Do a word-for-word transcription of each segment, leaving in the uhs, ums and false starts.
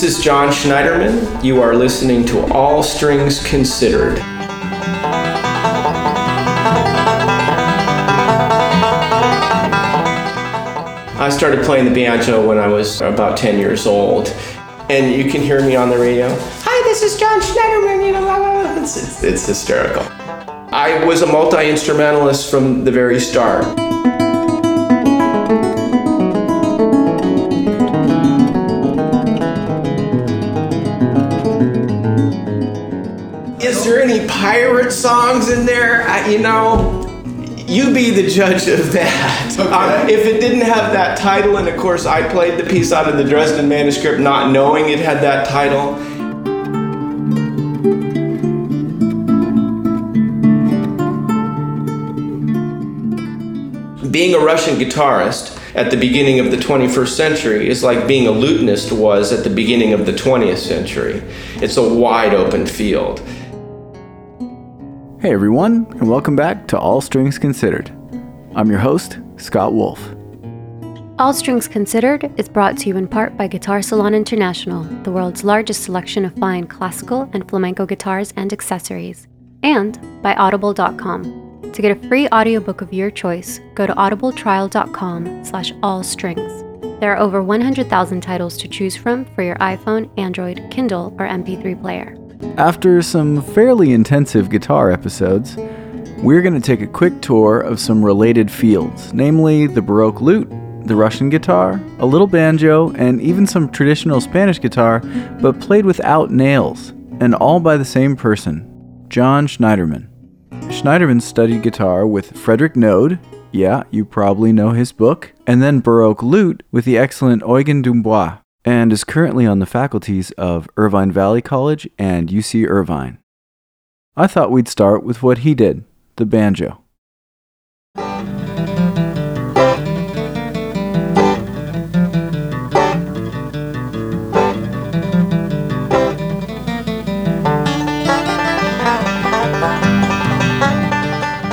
This is John Schneiderman. You are listening to All Strings Considered. I started playing the banjo when I was about ten years old, and you can hear me on the radio. Hi, this is John Schneiderman. You know, it's, it's, it's hysterical. I was a multi-instrumentalist from the very start. Is there any pirate songs in there? I, you know, you be the judge of that. Okay. Um, if it didn't have that title, and of course I played the piece out of the Dresden manuscript not knowing it had that title. Being a Russian guitarist at the beginning of the twenty-first century is like being a lutenist was at the beginning of the twentieth century. It's a wide open field. Hey everyone, and welcome back to All Strings Considered. I'm your host, Scott Wolf. All Strings Considered is brought to you in part by Guitar Salon International, the world's largest selection of fine classical and flamenco guitars and accessories, and by Audible dot com. To get a free audiobook of your choice, go to audibletrial dot com slash all strings. There are over one hundred thousand titles to choose from for your iPhone, Android, Kindle, or M P three player. After some fairly intensive guitar episodes, we're going to take a quick tour of some related fields, namely the Baroque lute, the Russian guitar, a little banjo, and even some traditional Spanish guitar, but played without nails, and all by the same person, John Schneiderman. Schneiderman studied guitar with Frederick Noad, yeah, you probably know his book, and then Baroque lute with the excellent Eugen Dombois, and is currently on the faculties of Irvine Valley College and U C Irvine. I thought we'd start with what he did, the banjo.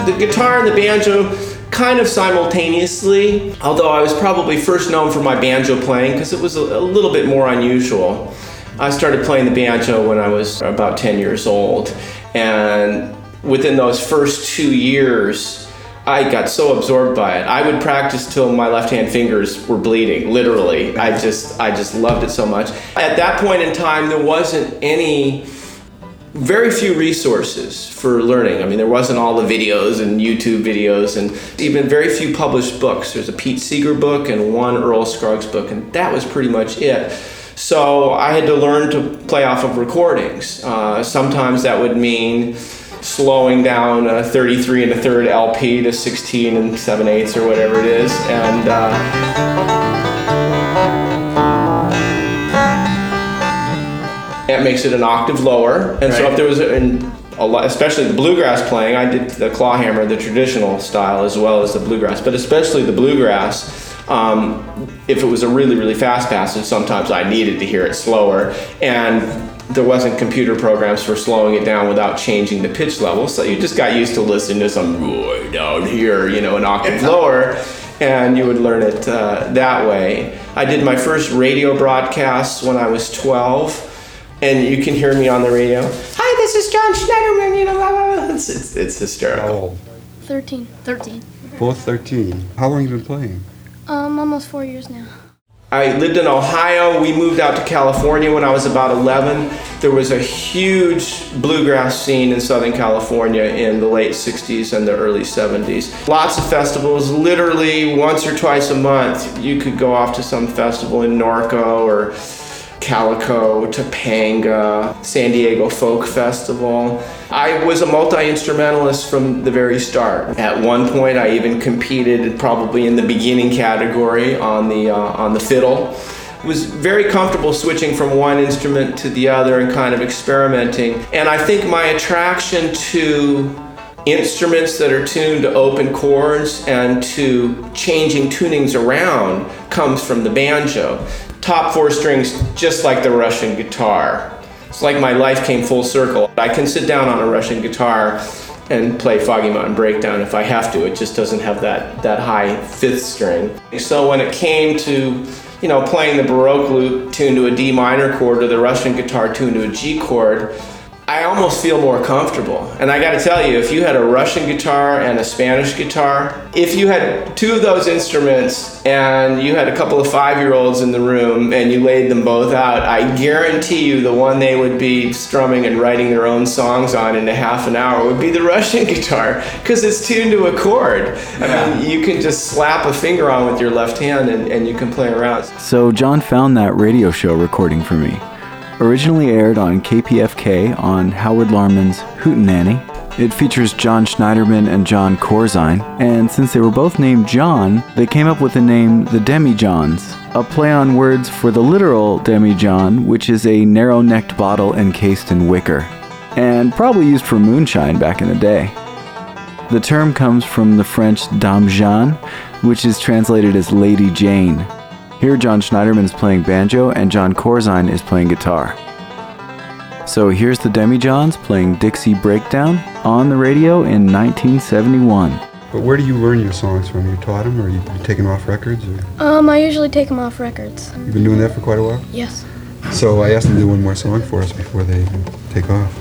The guitar and the banjo kind of simultaneously, although I was probably first known for my banjo playing because it was a, a little bit more unusual. I started playing the banjo when I was about ten years old, and within those first two years I got so absorbed by it. I would practice till my left hand fingers were bleeding, literally. I just, I just loved it so much. At that point in time there wasn't any very few resources for learning. I mean, there wasn't all the videos and YouTube videos and even very few published books. There's a Pete Seeger book and one Earl Scruggs book, and that was pretty much it. So I had to learn to play off of recordings. Uh, sometimes that would mean slowing down a thirty-three and a third L P to sixteen and seven eighths or whatever it is. And uh, that makes it an octave lower, and right. So if there was, a, a lot, especially the bluegrass playing, I did the clawhammer, the traditional style, as well as the bluegrass, but especially the bluegrass, um, if it was a really, really fast passage, sometimes I needed to hear it slower, and there wasn't computer programs for slowing it down without changing the pitch level, so you just got used to listening to some roar down here, you know, an octave lower, and you would learn it uh, that way. I did my first radio broadcasts when I was twelve, and you can hear me on the radio. Hi, this is John Schneiderman, you know, blah, blah, blah. It's, it's, it's hysterical. thirteen. thirteen. Both thirteen. How long have you been playing? Um, almost four years now. I lived in Ohio. We moved out to California when I was about eleven. There was a huge bluegrass scene in Southern California in the late sixties and the early seventies. Lots of festivals, literally once or twice a month. You could go off to some festival in Norco or Calico, Topanga, San Diego Folk Festival. I was a multi-instrumentalist from the very start. At one point I even competed probably in the beginning category on the, uh, on the fiddle. I was very comfortable switching from one instrument to the other and kind of experimenting. And I think my attraction to instruments that are tuned to open chords and to changing tunings around comes from the banjo. Top four strings, just like the Russian guitar. It's like my life came full circle. I can sit down on a Russian guitar and play Foggy Mountain Breakdown if I have to. It just doesn't have that, that high fifth string. So when it came to you know, playing the Baroque lute tuned to a D minor chord or the Russian guitar tuned to a G chord, I almost feel more comfortable. And I gotta tell you, if you had a Russian guitar and a Spanish guitar, if you had two of those instruments and you had a couple of five-year-olds in the room and you laid them both out, I guarantee you the one they would be strumming and writing their own songs on in a half an hour would be the Russian guitar, because it's tuned to a chord. Yeah. I mean, you can just slap a finger on with your left hand and, and you can play around. So John found that radio show recording for me. Originally aired on K P F K on Howard Larman's Hootenanny. It features John Schneiderman and John Corzine, and since they were both named John, they came up with the name the Demijohns, a play on words for the literal demijohn, which is a narrow-necked bottle encased in wicker, and probably used for moonshine back in the day. The term comes from the French Dame Jeanne, which is translated as Lady Jane. Here John Schneiderman is playing banjo and John Corzine is playing guitar. So here's the Demijohns playing Dixie Breakdown on the radio in nineteen seventy-one. But where do you learn your songs from? You taught them or you take them off records? Or? Um, I usually take them off records. You've been doing that for quite a while? Yes. So I asked them to do one more song for us before they take off.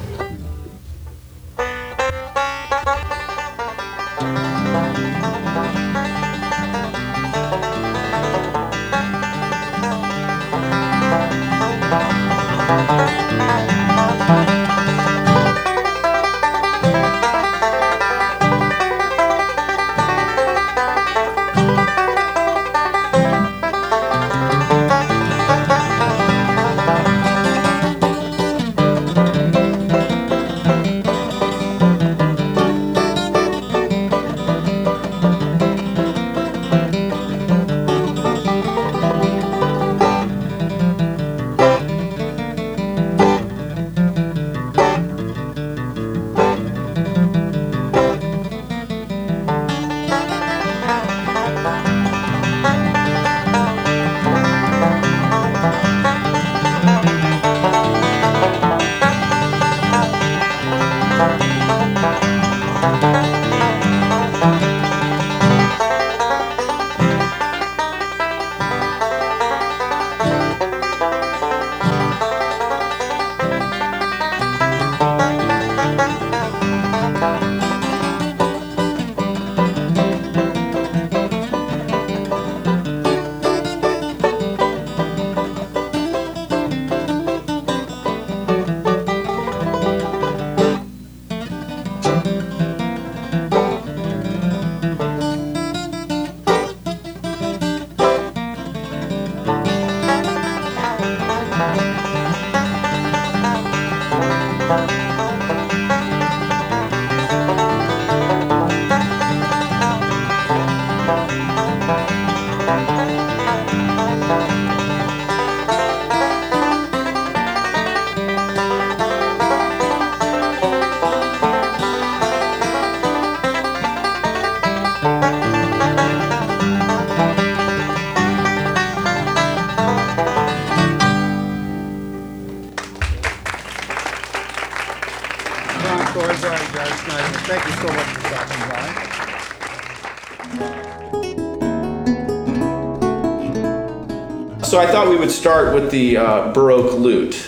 So I thought we would start with the uh, Baroque lute.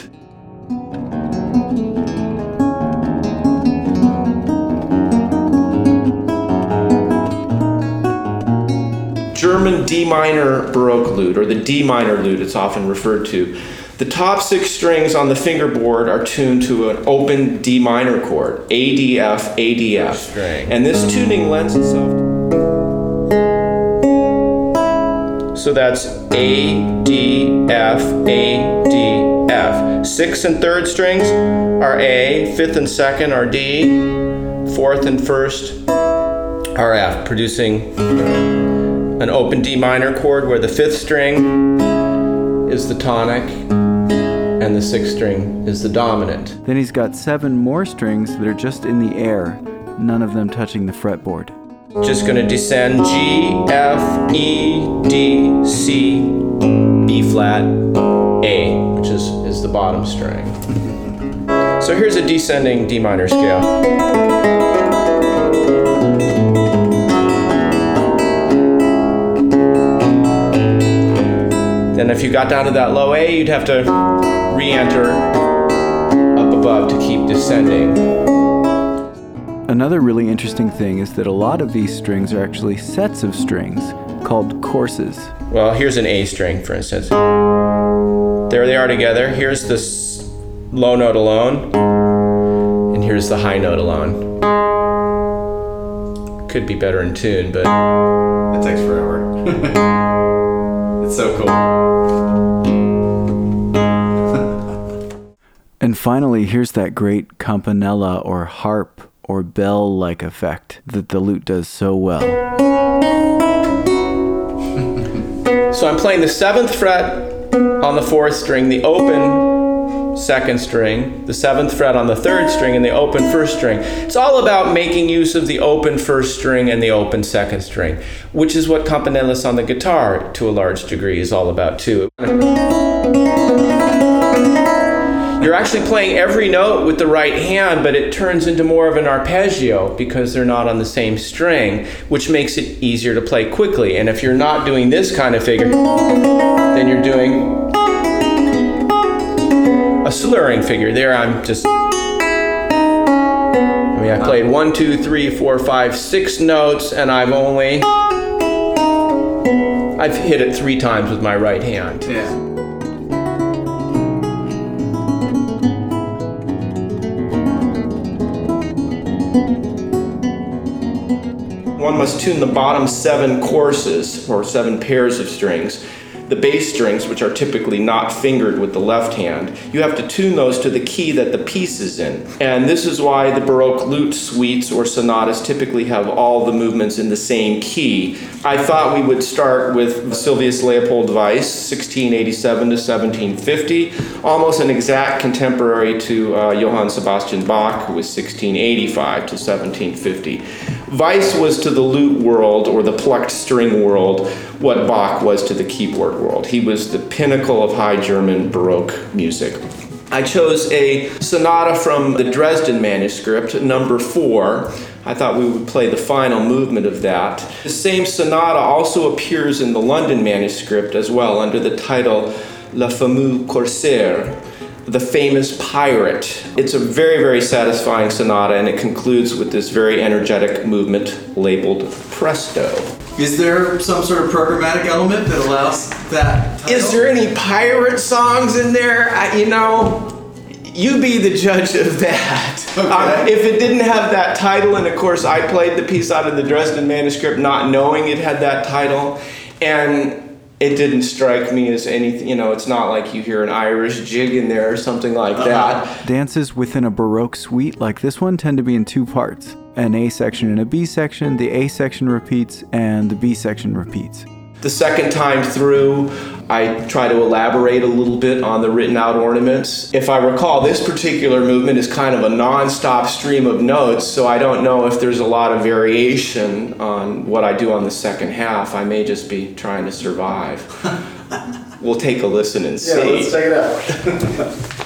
German D minor Baroque lute, or the D minor lute it's often referred to. The top six strings on the fingerboard are tuned to an open D minor chord, A D F, A D F. String. And this tuning lends itself. So that's A, D, F, A, D, F. Sixth and third strings are A, fifth and second are D, fourth and first are F, producing an open D minor chord where the fifth string is the tonic and the sixth string is the dominant. Then he's got seven more strings that are just in the air, none of them touching the fretboard. Just going to descend G, F, E, D, C, E flat, A, which is, is the bottom string. So here's a descending D minor scale. Then And if you got down to that low A, you'd have to re-enter up above to keep descending. Another really interesting thing is that a lot of these strings are actually sets of strings called courses. Well, here's an A string, for instance. There they are together. Here's this low note alone, and here's the high note alone. Could be better in tune, but... That takes forever. It's so cool. And finally, here's that great campanella or harp or bell-like effect that the lute does so well. So I'm playing the seventh fret on the fourth string, the open second string, the seventh fret on the third string, and the open first string. It's all about making use of the open first string and the open second string, which is what campanellas on the guitar, to a large degree, is all about too. You're actually playing every note with the right hand, but it turns into more of an arpeggio because they're not on the same string, which makes it easier to play quickly. And if you're not doing this kind of figure, then you're doing a slurring figure. There I'm just... I mean, I played one, two, three, four, five, six notes, and I've only... I've hit it three times with my right hand. Yeah. One must tune the bottom seven courses, or seven pairs of strings, the bass strings, which are typically not fingered with the left hand. You have to tune those to the key that the piece is in. And this is why the Baroque lute suites or sonatas typically have all the movements in the same key. I thought we would start with Silvius Leopold Weiss, sixteen eighty-seven to seventeen fifty, almost an exact contemporary to uh, Johann Sebastian Bach, who was sixteen eighty-five to seventeen fifty. Weiss was to the lute world, or the plucked string world, what Bach was to the keyboard world. He was the pinnacle of high German Baroque music. I chose a sonata from the Dresden manuscript, number four. I thought we would play the final movement of that. The same sonata also appears in the London manuscript as well, under the title Le Fameux Corsaire, the famous pirate. It's a very, very satisfying sonata, and it concludes with this very energetic movement labeled presto. Is there some sort of programmatic element that allows that title? Is there any pirate songs in there? I, you know, you be the judge of that. Okay. Um, if it didn't have that title, and of course I played the piece out of the Dresden manuscript not knowing it had that title, and it didn't strike me as anything, you know, it's not like you hear an Irish jig in there or something like that. Dances within a Baroque suite like this one tend to be in two parts, an A section and a B section. The A section repeats and the B section repeats. The second time through, I try to elaborate a little bit on the written out ornaments. If I recall, this particular movement is kind of a non-stop stream of notes, so I don't know if there's a lot of variation on what I do on the second half. I may just be trying to survive. We'll take a listen and see. Yeah, let's check it out.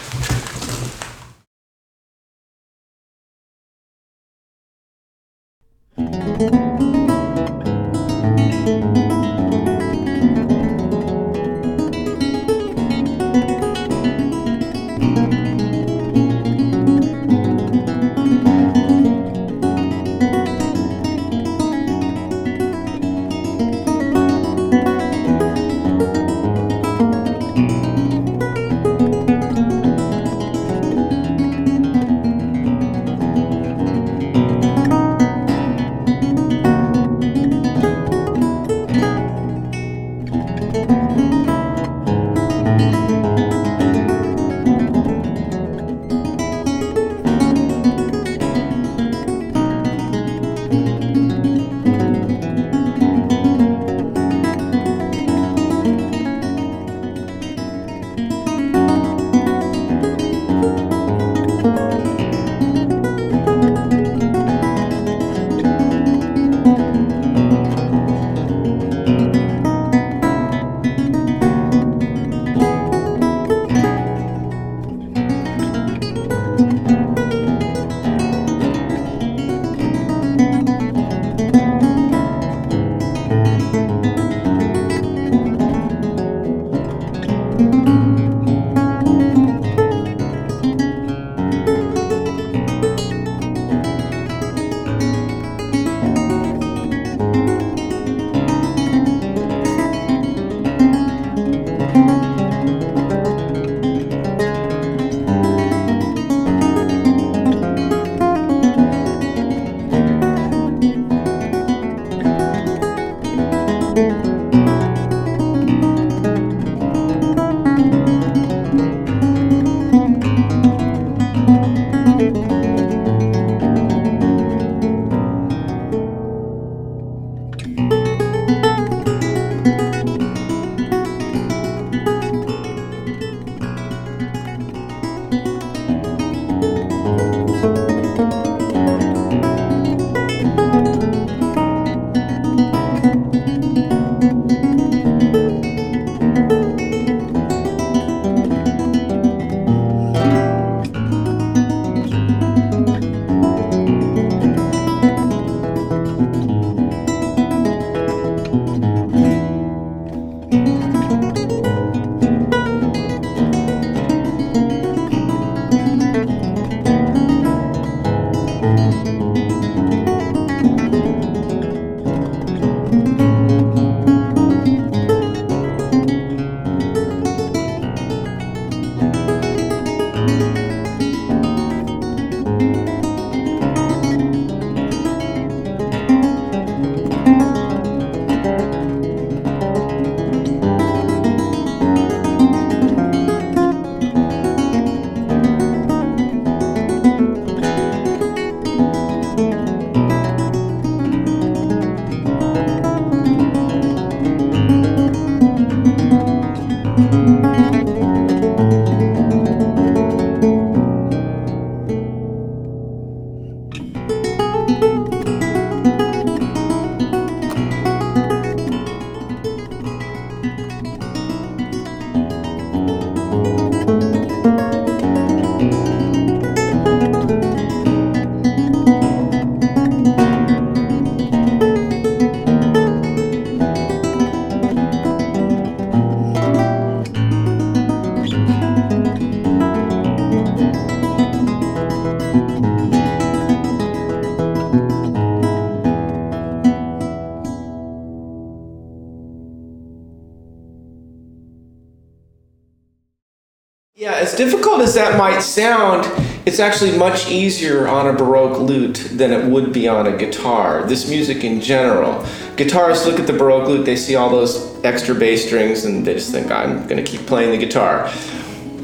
as difficult as that might sound, it's actually much easier on a Baroque lute than it would be on a guitar. This music in general. Guitarists look at the Baroque lute, they see all those extra bass strings, and they just think, I'm going to keep playing the guitar.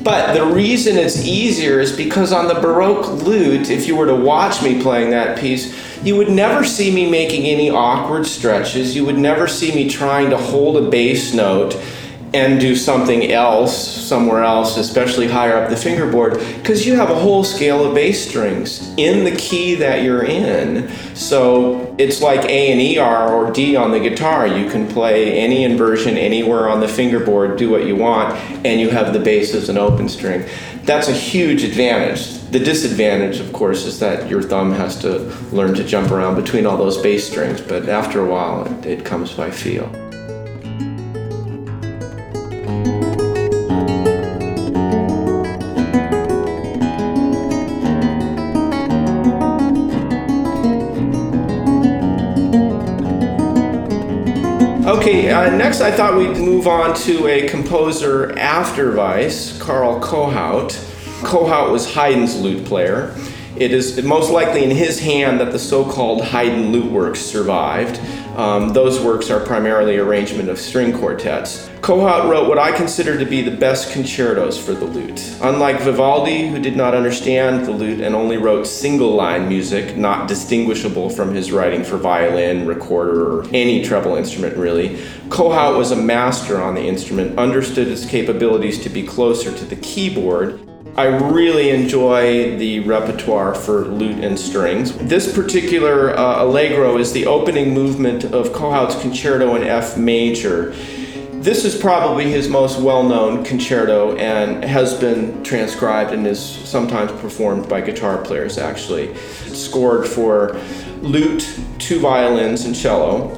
But the reason it's easier is because on the Baroque lute, if you were to watch me playing that piece, you would never see me making any awkward stretches. You would never see me trying to hold a bass note and do something else somewhere else, especially higher up the fingerboard, because you have a whole scale of bass strings in the key that you're in. So it's like A and E are or D on the guitar. You can play any inversion anywhere on the fingerboard, do what you want, and you have the bass as an open string. That's a huge advantage. The disadvantage, of course, is that your thumb has to learn to jump around between all those bass strings, but after a while it, it comes by feel. Okay, uh, next I thought we'd move on to a composer after Weiss, Karl Kohaut. Kohaut was Haydn's lute player. It is most likely in his hand that the so-called Haydn lute works survived. Um, those works are primarily arrangement of string quartets. Kohaut wrote what I consider to be the best concertos for the lute. Unlike Vivaldi, who did not understand the lute and only wrote single-line music, not distinguishable from his writing for violin, recorder, or any treble instrument really, Kohaut was a master on the instrument, understood its capabilities to be closer to the keyboard. I really enjoy the repertoire for lute and strings. This particular uh, allegro is the opening movement of Kohaut's concerto in F major. This is probably his most well-known concerto and has been transcribed and is sometimes performed by guitar players, actually. It's scored for lute, two violins, and cello.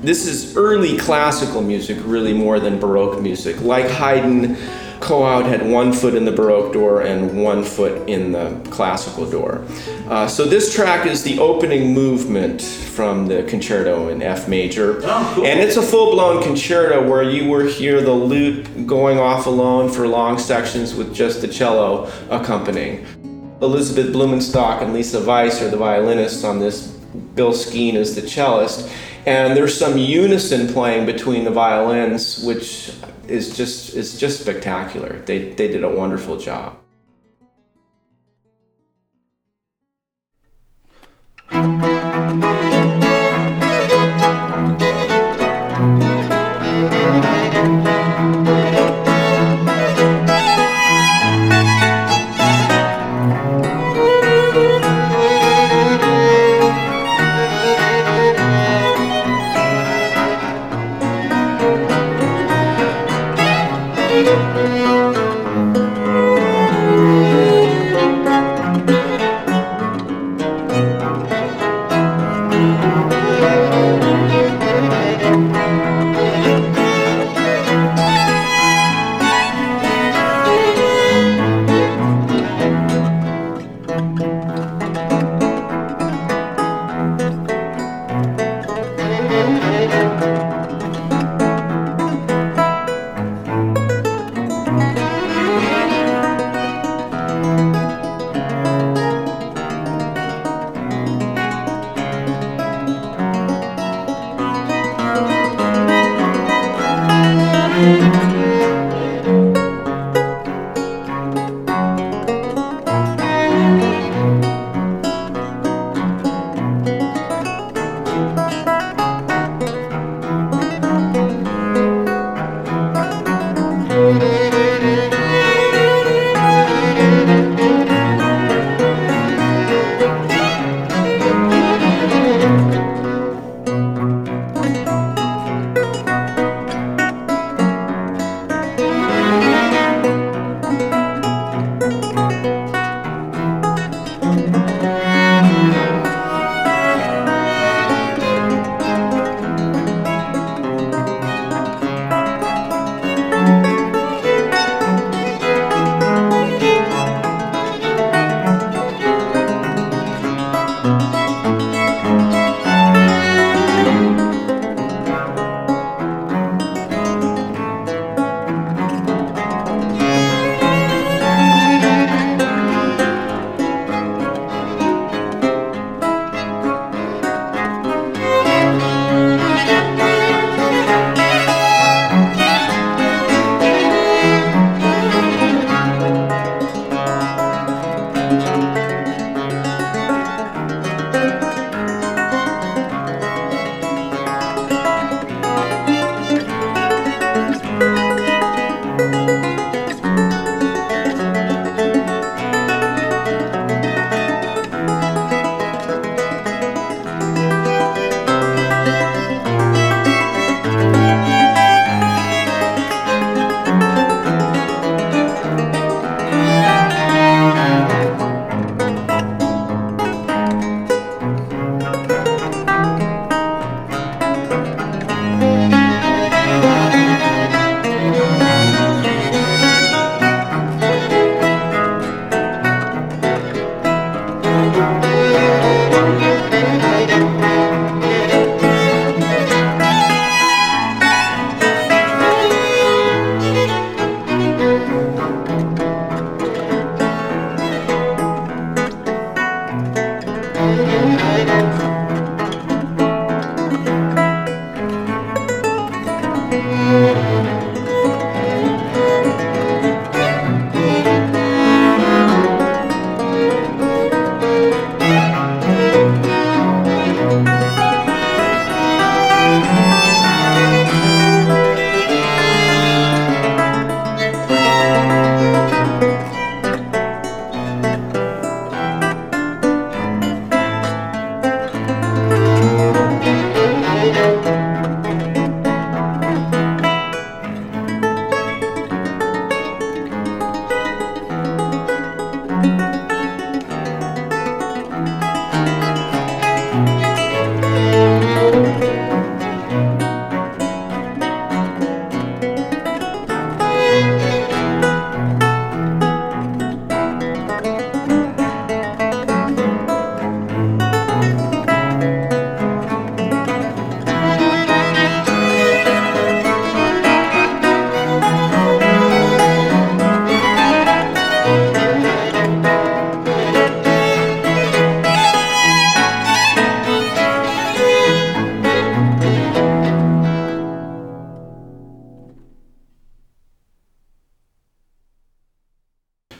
This is early classical music, really more than Baroque music. Like Haydn, Kohaut had one foot in the Baroque door and one foot in the classical door. Uh, so this track is the opening movement from the concerto in F major. Oh, cool. And it's a full-blown concerto where you will hear the lute going off alone for long sections with just the cello accompanying. Elizabeth Blumenstock and Lisa Weiss are the violinists on this. Bill Skeen is the cellist. And there's some unison playing between the violins, which is just is just spectacular. They, they did a wonderful job. Thank you.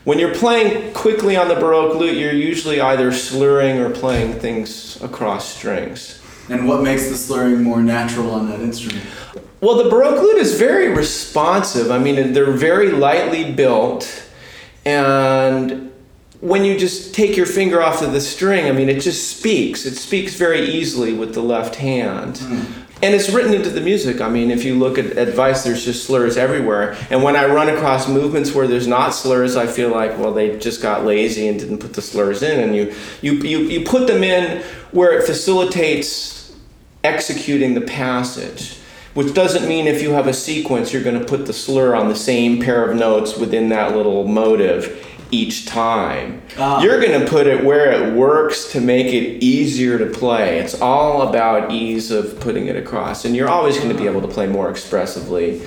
When you're playing quickly on the Baroque lute, you're usually either slurring or playing things across strings. And what makes the slurring more natural on that instrument? Well, the Baroque lute is very responsive. I mean, they're very lightly built. And when you just take your finger off of the string, I mean, it just speaks. It speaks very easily with the left hand. Mm. And it's written into the music. I mean, if you look at advice, there's just slurs everywhere. And when I run across movements where there's not slurs, I feel like, well, they just got lazy and didn't put the slurs in. And you, you, you, you put them in where it facilitates executing the passage, which doesn't mean if you have a sequence, you're going to put the slur on the same pair of notes within that little motive each time. Oh. You're going to put it where it works to make it easier to play. It's all about ease of putting it across. And you're always going to be able to play more expressively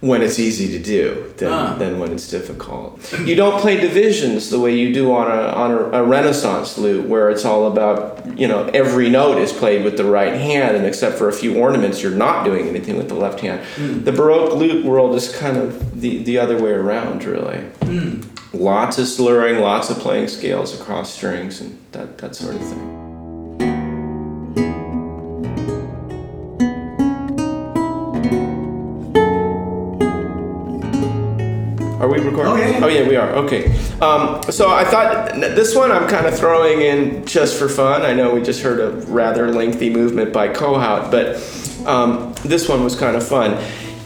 when it's easy to do than, oh. than when it's difficult. You don't play divisions the way you do on a on a, a Renaissance lute, where it's all about, you know, every note is played with the right hand, and except for a few ornaments, you're not doing anything with the left hand. Mm. The Baroque lute world is kind of the, the other way around, really. Mm. Lots of slurring, lots of playing scales across strings, and that, that sort of thing. Are we recording? Oh yeah, oh, yeah we are. Okay. Um, so I thought this one I'm kind of throwing in just for fun. I know we just heard a rather lengthy movement by Kohaut, but um, this one was kind of fun.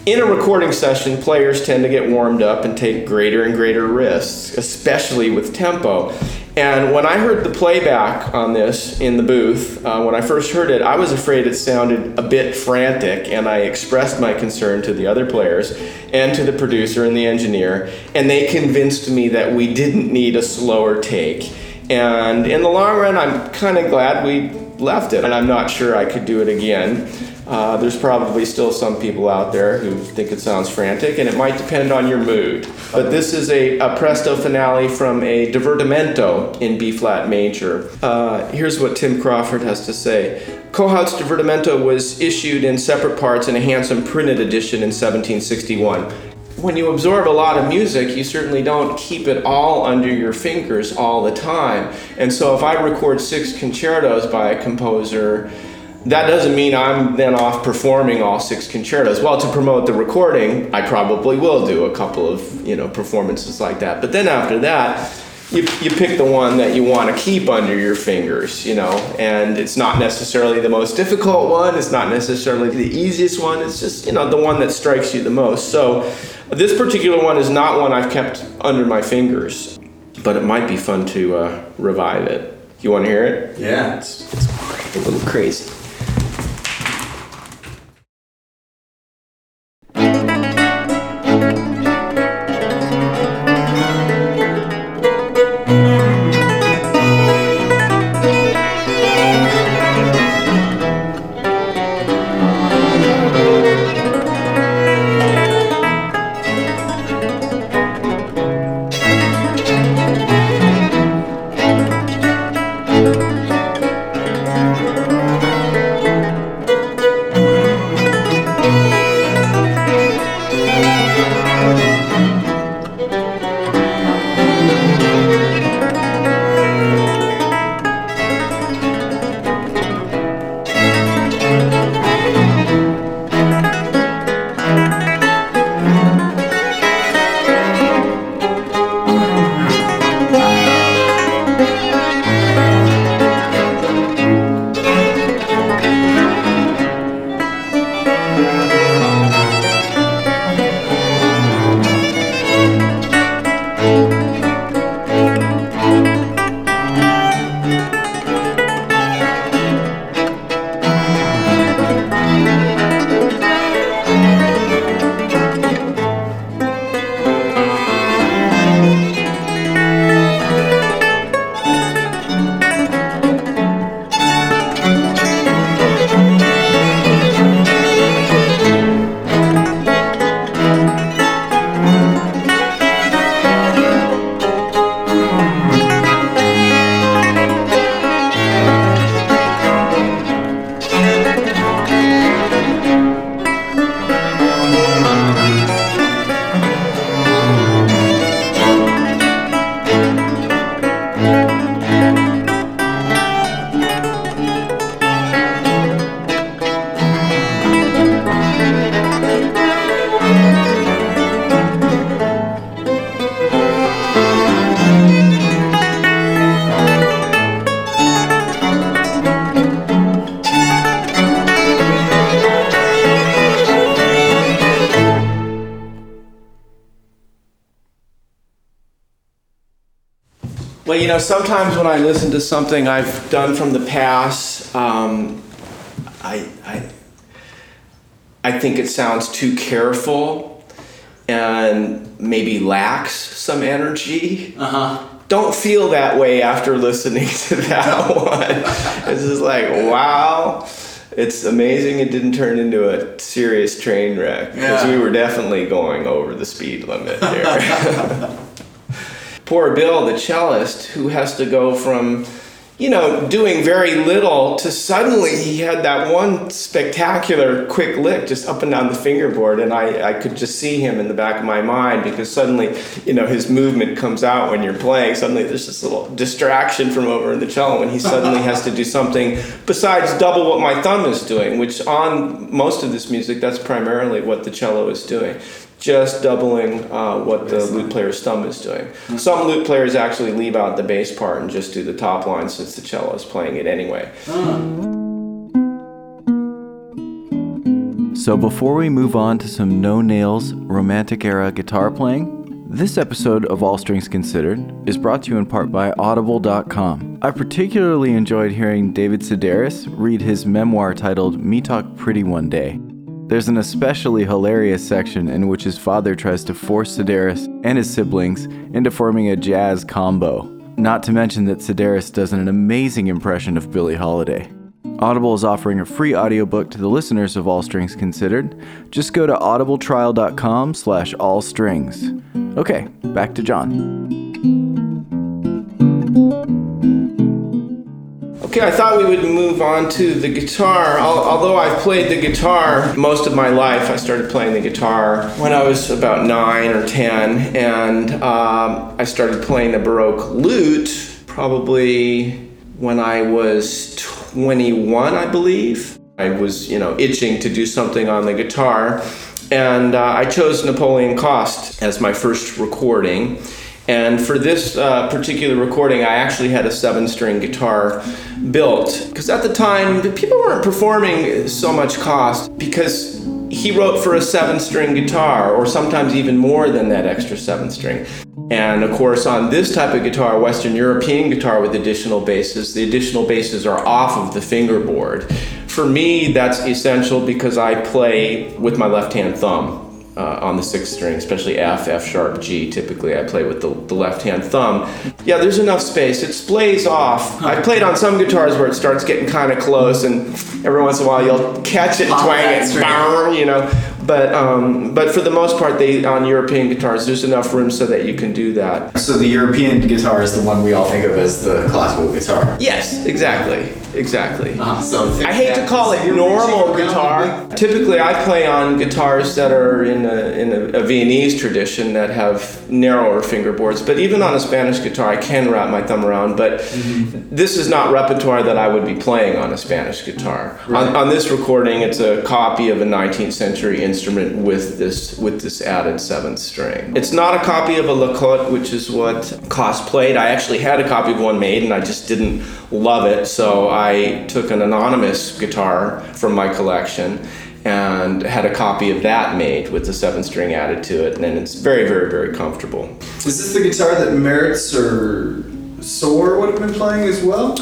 In a recording session, players tend to get warmed up and take greater and greater risks, especially with tempo. And when I heard the playback on this in the booth, uh, when I first heard it, I was afraid it sounded a bit frantic, and I expressed my concern to the other players and to the producer and the engineer, and they convinced me that we didn't need a slower take. And in the long run, I'm kind of glad we left it, and I'm not sure I could do it again. Uh, there's probably still some people out there who think it sounds frantic, and it might depend on your mood. But this is a, a presto finale from a divertimento in B-flat major. Uh, here's what Tim Crawford has to say. Kohaut's divertimento was issued in separate parts in a handsome printed edition in seventeen sixty-one. When you absorb a lot of music, you certainly don't keep it all under your fingers all the time. And so if I record six concertos by a composer, that doesn't mean I'm then off performing all six concertos. Well, to promote the recording, I probably will do a couple of, you know, performances like that. But then after that, you you pick the one that you want to keep under your fingers, you know. And it's not necessarily the most difficult one. It's not necessarily the easiest one. It's just, you know, the one that strikes you the most. So this particular one is not one I've kept under my fingers, but it might be fun to uh, revive it. You want to hear it? Yeah. It's, it's a little crazy. Thank you. Well, you know, sometimes when I listen to something I've done from the past, um, I, I, I think it sounds too careful and maybe lacks some energy. Uh-huh. Don't feel that way after listening to that one. It's just like, wow, it's amazing it didn't turn into a serious train wreck, because yeah. we were definitely going over the speed limit here. Poor Bill, the cellist, who has to go from, you know, doing very little to suddenly he had that one spectacular quick lick just up and down the fingerboard, and I, I could just see him in the back of my mind, because suddenly, you know, his movement comes out when you're playing. Suddenly there's this little distraction from over in the cello, and he suddenly has to do something besides double what my thumb is doing, which on most of this music, that's primarily what the cello is doing. Just doubling uh, what the lute player's thumb is doing. Mm-hmm. Some lute players actually leave out the bass part and just do the top line, since the cello is playing it anyway. Uh-huh. So before we move on to some no-nails romantic era guitar playing, this episode of All Strings Considered is brought to you in part by Audible dot com. I particularly enjoyed hearing David Sedaris read his memoir titled Me Talk Pretty One Day. There's an especially hilarious section in which his father tries to force Sedaris and his siblings into forming a jazz combo. Not to mention that Sedaris does an amazing impression of Billie Holiday. Audible is offering a free audiobook to the listeners of All Strings Considered. Just go to audibletrial dot com slash all strings. Okay, back to John. Okay, I thought we would move on to the guitar. Although I've played the guitar most of my life, I started playing the guitar when I was about nine or ten, and um, I started playing the Baroque lute probably when I was twenty-one, I believe. I was, you know, itching to do something on the guitar, and uh, I chose Napoleon Cost as my first recording. And for this uh, particular recording, I actually had a seven-string guitar built, because at the time, people weren't performing so much Cost, because he wrote for a seven-string guitar, or sometimes even more than that extra seven-string. And of course, on this type of guitar, Western European guitar with additional basses, the additional basses are off of the fingerboard. For me, that's essential, because I play with my left-hand thumb. Uh, on the sixth string, especially F, F sharp, G, typically I play with the, the left-hand thumb. Yeah, there's enough space. It splays off. I played on some guitars where it starts getting kind of close, and every once in a while you'll catch it, twang it, you know. But um, but for the most part, they on European guitars, there's enough room so that you can do that. So the European guitar is the one we all think of as the classical guitar. Yes, exactly. Exactly. Uh, so I hate to call it normal guitar. Typically, I play on guitars that are in a, in a, a Viennese tradition that have narrower fingerboards. But even on a Spanish guitar, I can wrap my thumb around. But mm-hmm. this is not repertoire that I would be playing on a Spanish guitar. Right. On, on this recording, it's a copy of a nineteenth century instrument with this with this added seventh string. It's not a copy of a Lacote, which is what Cost played. I actually had a copy of one made, and I just didn't love it, so I took an anonymous guitar from my collection and had a copy of that made with the seven string added to it, and it's very, very, very comfortable. Is this the guitar that Meritz or Sor would have been playing as well?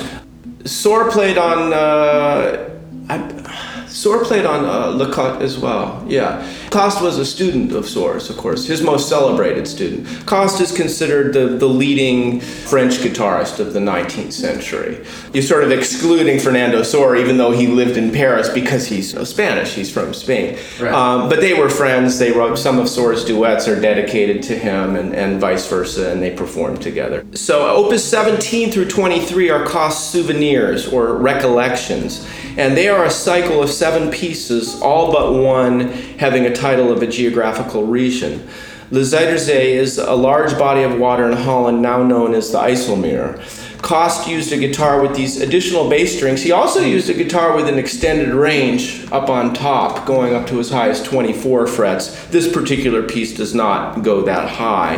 Sor played on, uh, I, Sor played on uh, Lacote as well, yeah. Cost was a student of Sor's, of course, his most celebrated student. Cost is considered the, the leading French guitarist of the nineteenth century. You're sort of excluding Fernando Sor, even though he lived in Paris, because he's Spanish, he's from Spain. Right. Um, but they were friends. They wrote some of Sor's duets are dedicated to him, and, and vice versa, and they performed together. So Opus seventeen through twenty-three are Cost's souvenirs, or recollections, and they are a cycle of seven pieces, all but one having a title of a geographical region. The Zuiderzee is a large body of water in Holland now known as the IJsselmeer. Cost used a guitar with these additional bass strings. He also used a guitar with an extended range up on top, going up to as high as twenty-four frets. This particular piece does not go that high,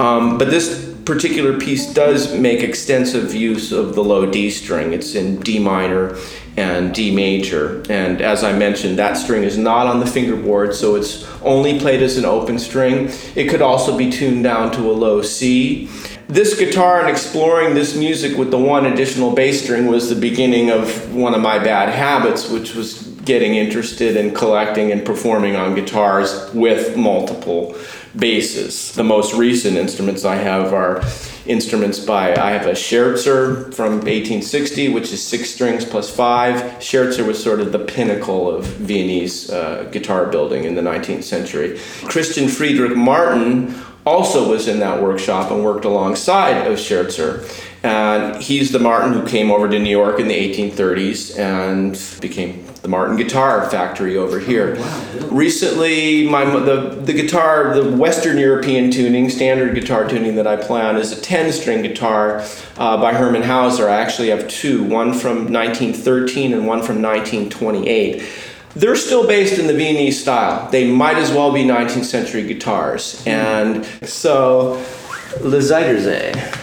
um, but this particular piece does make extensive use of the low D string. It's in D minor and D major, and as I mentioned, that string is not on the fingerboard, so it's only played as an open string. It could also be tuned down to a low C, this guitar and exploring this music with the one additional bass string was the beginning of one of my bad habits, which was getting interested in collecting and performing on guitars with multiple basses. The most recent instruments I have are instruments by, I have a Scherzer from eighteen sixty, which is six strings plus five. Scherzer was sort of the pinnacle of Viennese uh, guitar building in the nineteenth century. Christian Friedrich Martin also was in that workshop and worked alongside of Scherzer. And he's the Martin who came over to New York in the eighteen thirties and became the Martin Guitar Factory over here. Recently, my the, the guitar, the Western European tuning, standard guitar tuning that I play on is a ten-string guitar uh, by Hermann Hauser. I actually have two, one from nineteen thirteen and one from nineteen twenty-eight. They're still based in the Viennese style. They might as well be nineteenth century guitars. And so, Le Zeitersee.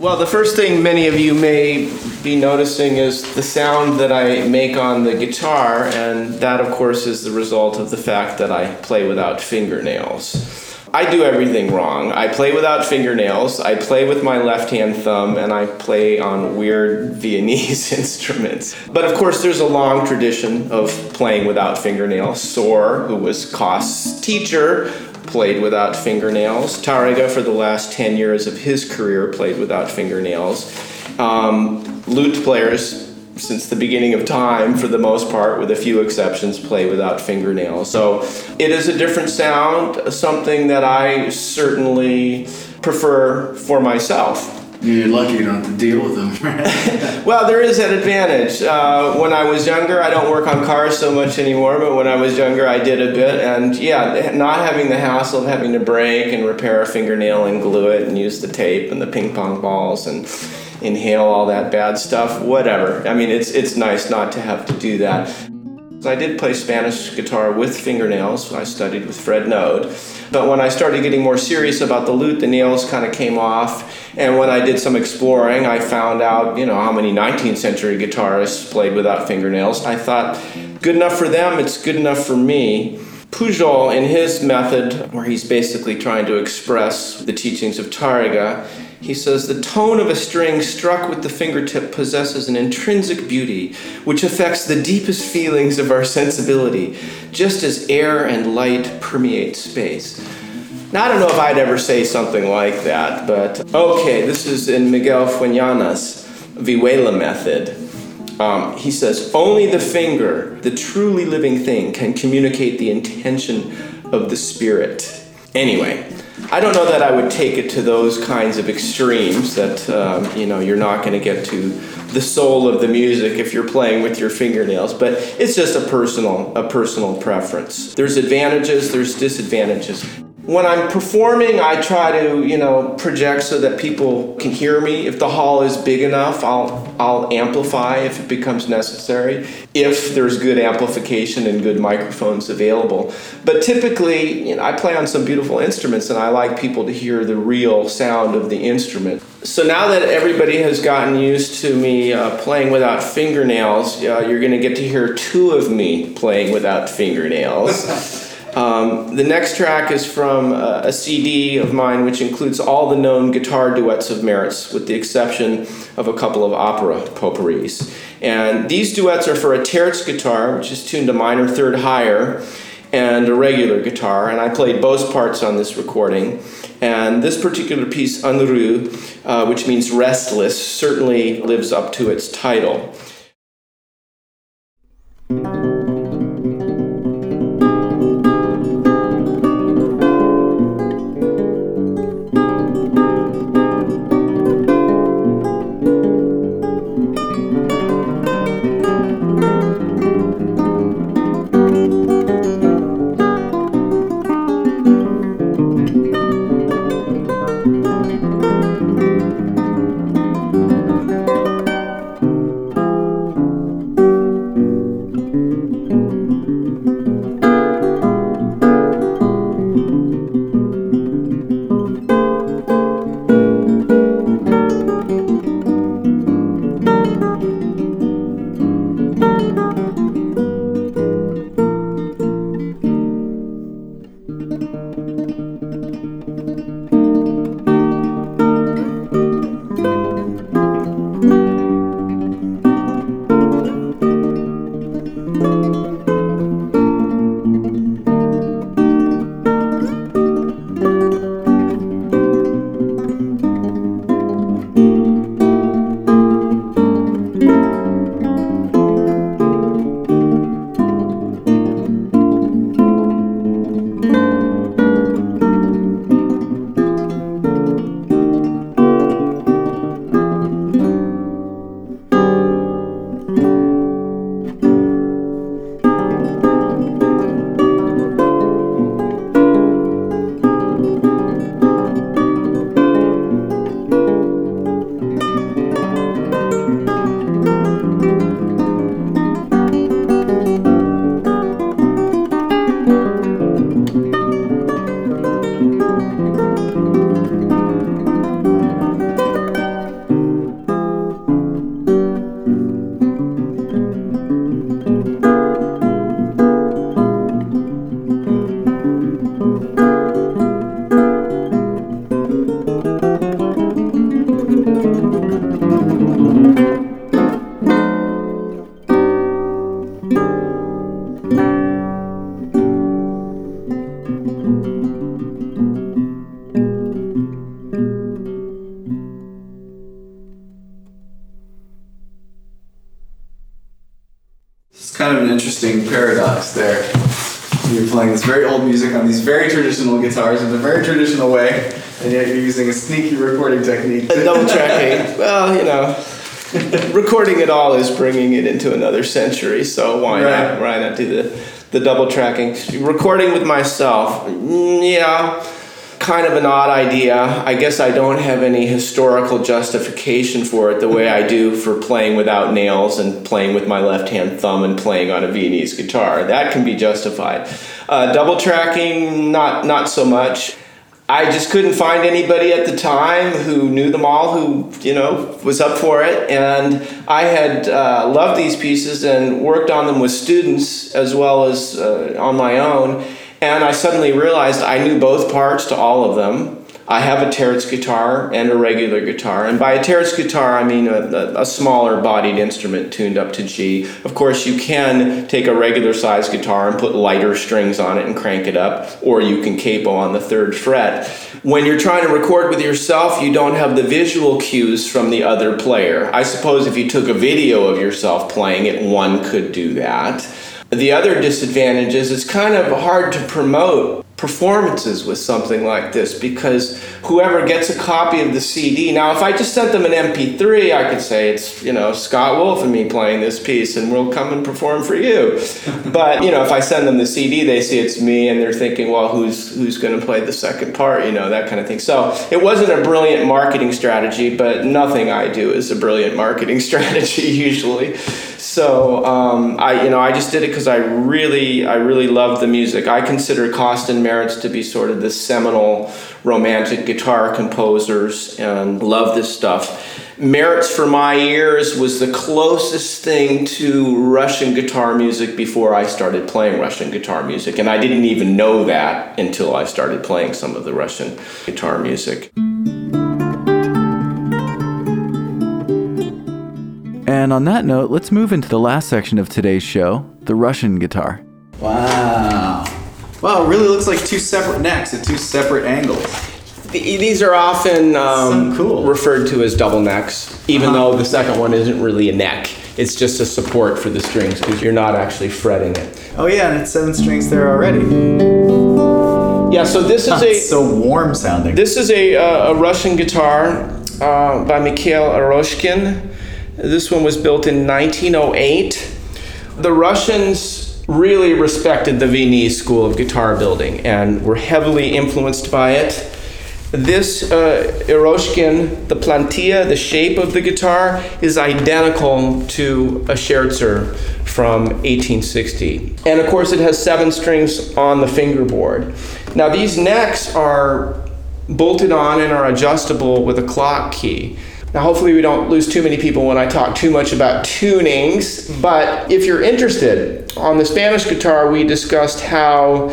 Well, the first thing many of you may be noticing is the sound that I make on the guitar, and that, of course, is the result of the fact that I play without fingernails. I do everything wrong. I play without fingernails, I play with my left-hand thumb, and I play on weird Viennese instruments. But, of course, there's a long tradition of playing without fingernails. Sor, who was Koch's teacher, played without fingernails. Tárrega, for the last ten years of his career, played without fingernails. Um, lute players, since the beginning of time, for the most part, with a few exceptions, play without fingernails. So it is a different sound, something that I certainly prefer for myself. You're lucky you don't have to deal with them, right? Well, there is an advantage. Uh, when I was younger, I don't work on cars so much anymore, but when I was younger, I did a bit. And yeah, not having the hassle of having to break and repair a fingernail and glue it and use the tape and the ping pong balls and inhale all that bad stuff, whatever. I mean, it's, it's nice not to have to do that. I did play Spanish guitar with fingernails. I studied with Fred Noad. But when I started getting more serious about the lute, the nails kind of came off. And when I did some exploring, I found out, you know, how many nineteenth century guitarists played without fingernails. I thought, good enough for them, it's good enough for me. Pujol, in his method, where he's basically trying to express the teachings of Tárrega, he says, the tone of a string struck with the fingertip possesses an intrinsic beauty, which affects the deepest feelings of our sensibility, just as air and light permeate space. Now, I don't know if I'd ever say something like that, but okay, this is in Miguel Fueñana's Vihuela method. Um, he says, only the finger, the truly living thing, can communicate the intention of the spirit. Anyway, I don't know that I would take it to those kinds of extremes that, um, you know, you're not going to get to the soul of the music if you're playing with your fingernails, but it's just a personal, a personal preference. There's advantages, there's disadvantages. When I'm performing, I try to, you know, project so that people can hear me. If the hall is big enough, I'll, I'll amplify if it becomes necessary, if there's good amplification and good microphones available. But typically, you know, I play on some beautiful instruments, and I like people to hear the real sound of the instrument. So now that everybody has gotten used to me uh, playing without fingernails, uh, you're going to get to hear two of me playing without fingernails. Um, the next track is from uh, a C D of mine, which includes all the known guitar duets of Meritz, with the exception of a couple of opera potpourris. And these duets are for a terz guitar, which is tuned to minor third higher, and a regular guitar, and I played both parts on this recording. And this particular piece, Unruh, uh, which means restless, certainly lives up to its title. kind of an interesting paradox there. You're playing this very old music on these very traditional guitars in a very traditional way, and yet you're using a sneaky recording technique. Double tracking. Well, you know, recording it all is bringing it into another century, so why right. not? Why not do the, the double tracking? Recording with myself, yeah, kind of an odd idea. I guess I don't have any historical justification for it the way I do for playing without nails and playing with my left-hand thumb and playing on a Viennese guitar. That can be justified. Uh, double tracking, not not so much. I just couldn't find anybody at the time who knew them all, who, you know, was up for it. And I had uh, loved these pieces and worked on them with students as well as uh, on my own. And I suddenly realized I knew both parts to all of them. I have a Teretz guitar and a regular guitar. And by a Teretz guitar, I mean a, a smaller bodied instrument tuned up to G. Of course, you can take a regular sized guitar and put lighter strings on it and crank it up, or you can capo on the third fret. When you're trying to record with yourself, you don't have the visual cues from the other player. I suppose if you took a video of yourself playing it, one could do that. The other disadvantage is it's kind of hard to promote performances with something like this because whoever gets a copy of the C D, now if I just sent them an M P three, I could say it's, you know, Scott Wolf and me playing this piece and we'll come and perform for you. But, you know, if I send them the C D, they see it's me and they're thinking, well, who's who's going to play the second part, you know, that kind of thing. So it wasn't a brilliant marketing strategy, but nothing I do is a brilliant marketing strategy usually. So um, I, you know, I just did it because I really, I really loved the music. I consider Kost and Meritz to be sort of the seminal romantic guitar composers, and love this stuff. Meritz, for my ears, was the closest thing to Russian guitar music before I started playing Russian guitar music, and I didn't even know that until I started playing some of the Russian guitar music. And on that note, let's move into the last section of today's show, the Russian guitar. Wow. Wow, it really looks like two separate necks at two separate angles. These are often um, so cool. referred to as double necks, even uh-huh. though the second one isn't really a neck. It's just a support for the strings because you're not actually fretting it. Oh yeah, and it's seven strings there already. Yeah, so this is a... It's so warm sounding. This is a, uh, a Russian guitar uh, by Mikhail Aroshkin. This one was built in nineteen oh eight. The Russians really respected the Viennese school of guitar building and were heavily influenced by it. This uh, Eroshkin, the plantilla, the shape of the guitar, is identical to a Scherzer from eighteen sixty. And of course it has seven strings on the fingerboard. Now these necks are bolted on and are adjustable with a clock key. Now, hopefully we don't lose too many people when I talk too much about tunings, but if you're interested, on the Spanish guitar, we discussed how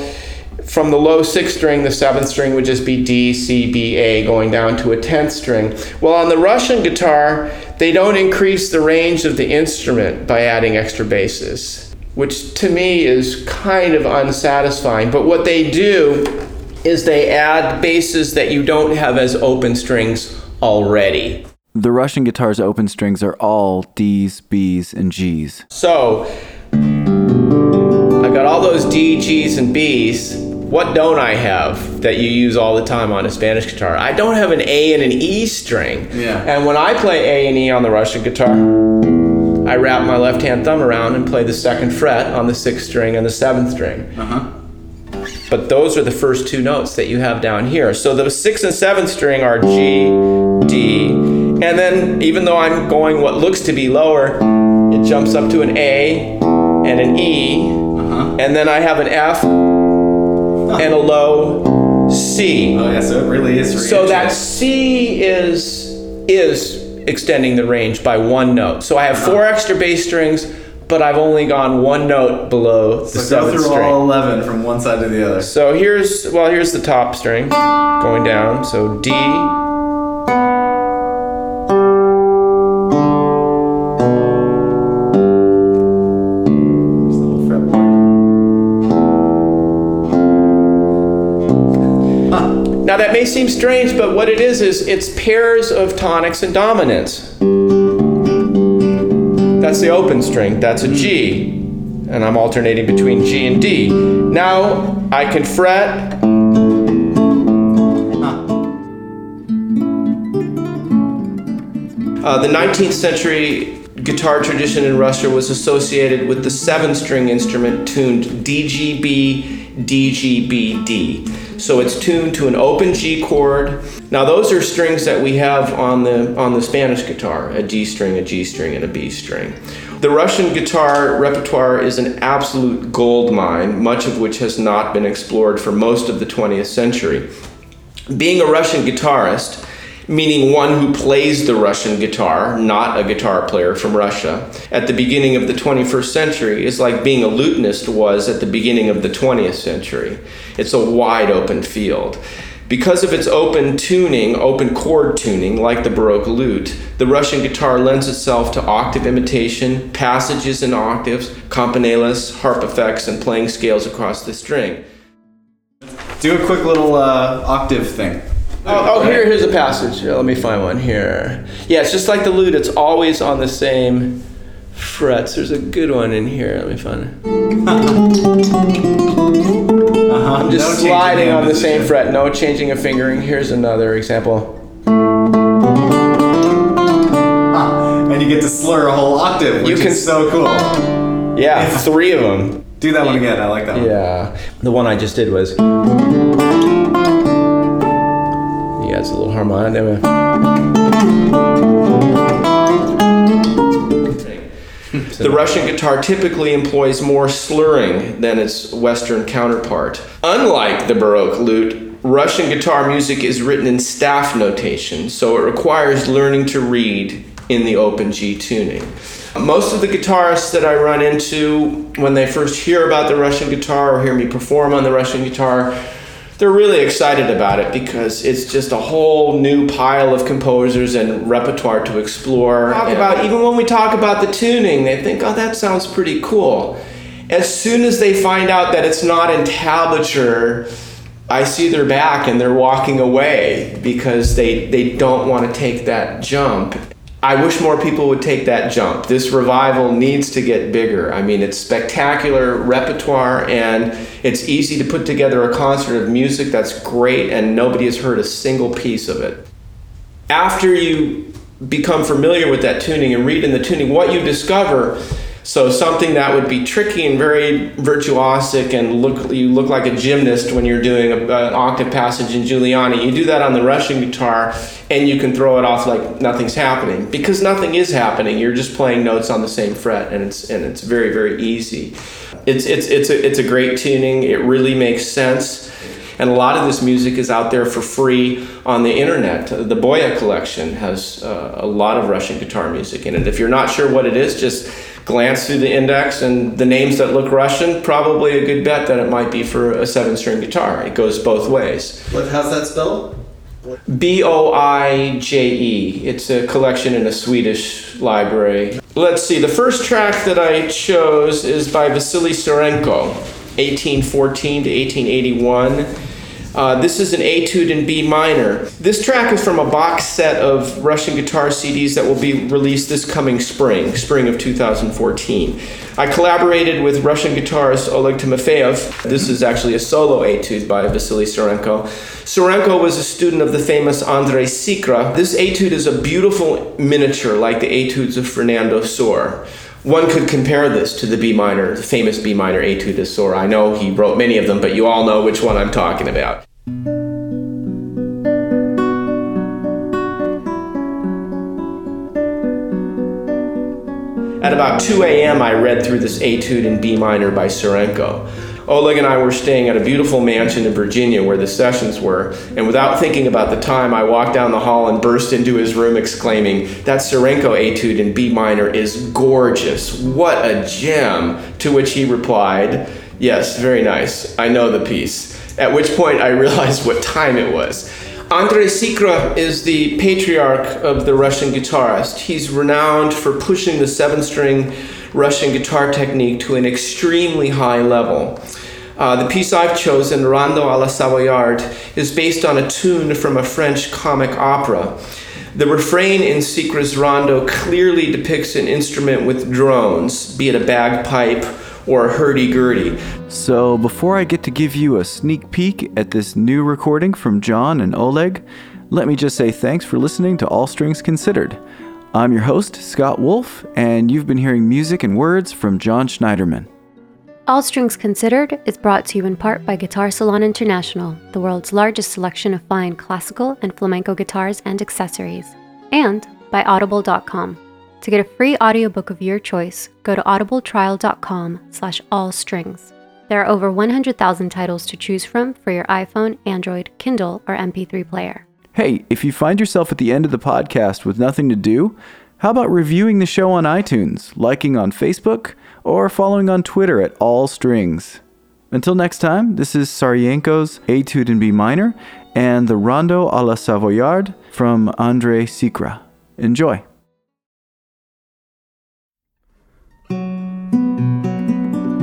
from the low sixth string, the seventh string would just be D, C, B, A, going down to a tenth string. Well, on the Russian guitar, they don't increase the range of the instrument by adding extra basses, which to me is kind of unsatisfying, but what they do is they add basses that you don't have as open strings already. The Russian guitar's open strings are all Ds, Bs, and Gs. So, I've got all those D, Gs, and Bs. What don't I have that you use all the time on a Spanish guitar? I don't have an A and an E string. Yeah. And when I play A and E on the Russian guitar, I wrap my left-hand thumb around and play the second fret on the sixth string and the seventh string. Uh-huh. But those are the first two notes that you have down here. So the sixth and seventh string are G, D, and then even though I'm going what looks to be lower, it jumps up to an A and an E, uh-huh. and then I have an F uh-huh. and a low C. Oh yeah, so it really is. So that C is is extending the range by one note. So I have four extra bass strings, but I've only gone one note below the seventh string. So go through all eleven from one side to the other. So here's, well, here's the top string going down. So D. There's the little fretboard. Huh. Now that may seem strange, but what it is is it's pairs of tonics and dominants. That's the open string, that's a G. and I'm alternating between G and D. Now I can fret. Uh, the nineteenth century guitar tradition in Russia was associated with the seven-string instrument tuned D G B, D G B, D. So it's tuned to an open G chord. Now those are strings that we have on the on the Spanish guitar, a D string, a G string, and a B string. The Russian guitar repertoire is an absolute gold mine, much of which has not been explored for most of the twentieth century. Being a Russian guitarist, meaning one who plays the Russian guitar, not a guitar player from Russia, at the beginning of the twenty-first century is like being a lutenist was at the beginning of the twentieth century. It's a wide open field. Because of its open tuning, open chord tuning, like the Baroque lute, the Russian guitar lends itself to octave imitation, passages in octaves, campanelas, harp effects, and playing scales across the string. Do a quick little uh, octave thing. Oh, oh here, here's a passage. Here, let me find one here. Yeah, it's just like the lute. It's always on the same frets. There's a good one in here. Let me find it. Uh-huh. I'm just no sliding on the same fret, no changing of fingering. Here's another example. Ah, and you get to slur a whole octave, which you can, is so cool. Yeah, yeah, three of them. Do that one again, I like that one. Yeah, the one I just did was... He adds a little harmonic there. The Russian guitar typically employs more slurring than its Western counterpart. Unlike the Baroque lute, Russian guitar music is written in staff notation, so it requires learning to read in the open G tuning. Most of the guitarists that I run into when they first hear about the Russian guitar or hear me perform on the Russian guitar, they're really excited about it because it's just a whole new pile of composers and repertoire to explore. Talk about, even when we talk about the tuning, they think, oh, that sounds pretty cool. As soon as they find out that it's not in tablature, I see their back and they're walking away because they, they don't want to take that jump. I wish more people would take that jump. This revival needs to get bigger. I mean, it's spectacular repertoire and it's easy to put together a concert of music that's great and nobody has heard a single piece of it. After you become familiar with that tuning and read in the tuning, what you discover, so something that would be tricky and very virtuosic and look you look like a gymnast when you're doing a, an octave passage in Giuliani, you do that on the Russian guitar and you can throw it off like nothing's happening because nothing is happening. You're just playing notes on the same fret and it's and it's very, very easy. It's it's it's a, it's a great tuning. It really makes sense. And a lot of this music is out there for free on the internet. The Boya collection has uh, a lot of Russian guitar music in it. If you're not sure what it is, just glance through the index and the names that look Russian, probably a good bet that it might be for a seven-string guitar. It goes both ways. What, how's that spelled? B O I J E. It's a collection in a Swedish library. Let's see, the first track that I chose is by Vasily Sarenko, eighteen fourteen to eighteen eighty-one. Uh, this is an etude in B minor. This track is from a box set of Russian guitar C Ds that will be released this coming spring, spring of two thousand fourteen. I collaborated with Russian guitarist Oleg Timofeyev. This is actually a solo etude by Vasily Sarenko. Sarenko was a student of the famous Andrei Sychra. This etude is a beautiful miniature like the etudes of Fernando Sor. One could compare this to the B minor, the famous B minor etude of Sor. I know he wrote many of them, but you all know which one I'm talking about. At about two a.m. I read through this etude in B minor by Sarenko. Oleg and I were staying at a beautiful mansion in Virginia where the sessions were, and without thinking about the time, I walked down the hall and burst into his room exclaiming, that Sarenko etude in B minor is gorgeous. What a gem! To which he replied, yes, very nice. I know the piece. At which point I realized what time it was. Andrei Sychra is the patriarch of the Russian guitarist. He's renowned for pushing the seven-string Russian guitar technique to an extremely high level. Uh, the piece I've chosen, Rondo a la Savoyard, is based on a tune from a French comic opera. The refrain in Sychra's rondo clearly depicts an instrument with drones, be it a bagpipe or hurdy-gurdy. So before I get to give you a sneak peek at this new recording from John and Oleg, let me just say thanks for listening to All Strings Considered. I'm your host, Scott Wolf, and you've been hearing music and words from John Schneiderman. All Strings Considered is brought to you in part by Guitar Salon International, the world's largest selection of fine classical and flamenco guitars and accessories, and by Audible dot com. To get a free audiobook of your choice, go to audibletrial dot com slash all strings. There are over one hundred thousand titles to choose from for your iPhone, Android, Kindle, or M P three player. Hey, if you find yourself at the end of the podcast with nothing to do, how about reviewing the show on iTunes, liking on Facebook, or following on Twitter at All Strings? Until next time, this is Sarenko's Etude in B Minor and the Rondo a la Savoyard from Andrei Sychra. Enjoy. Thank you.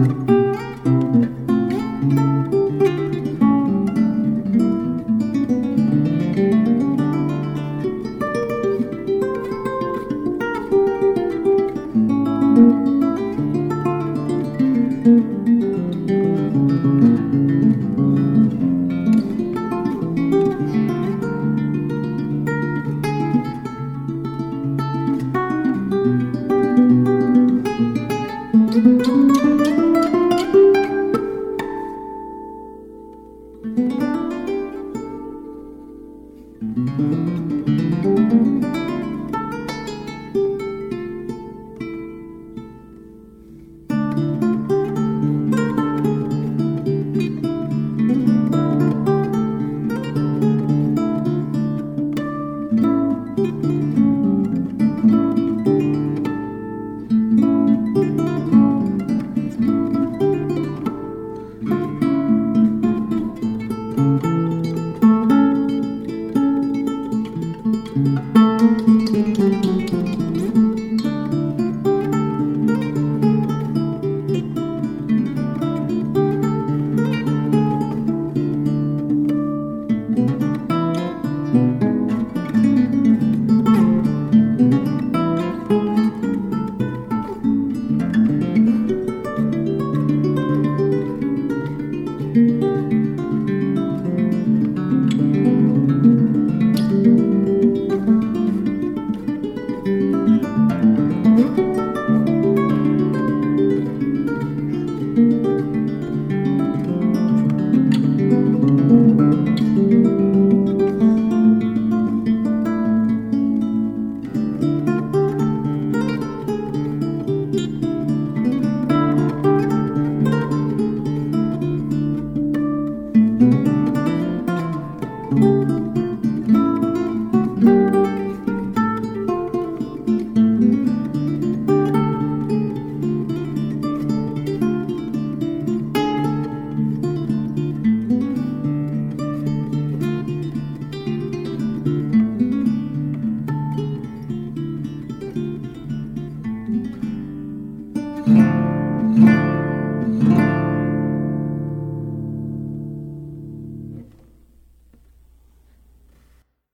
Thank you.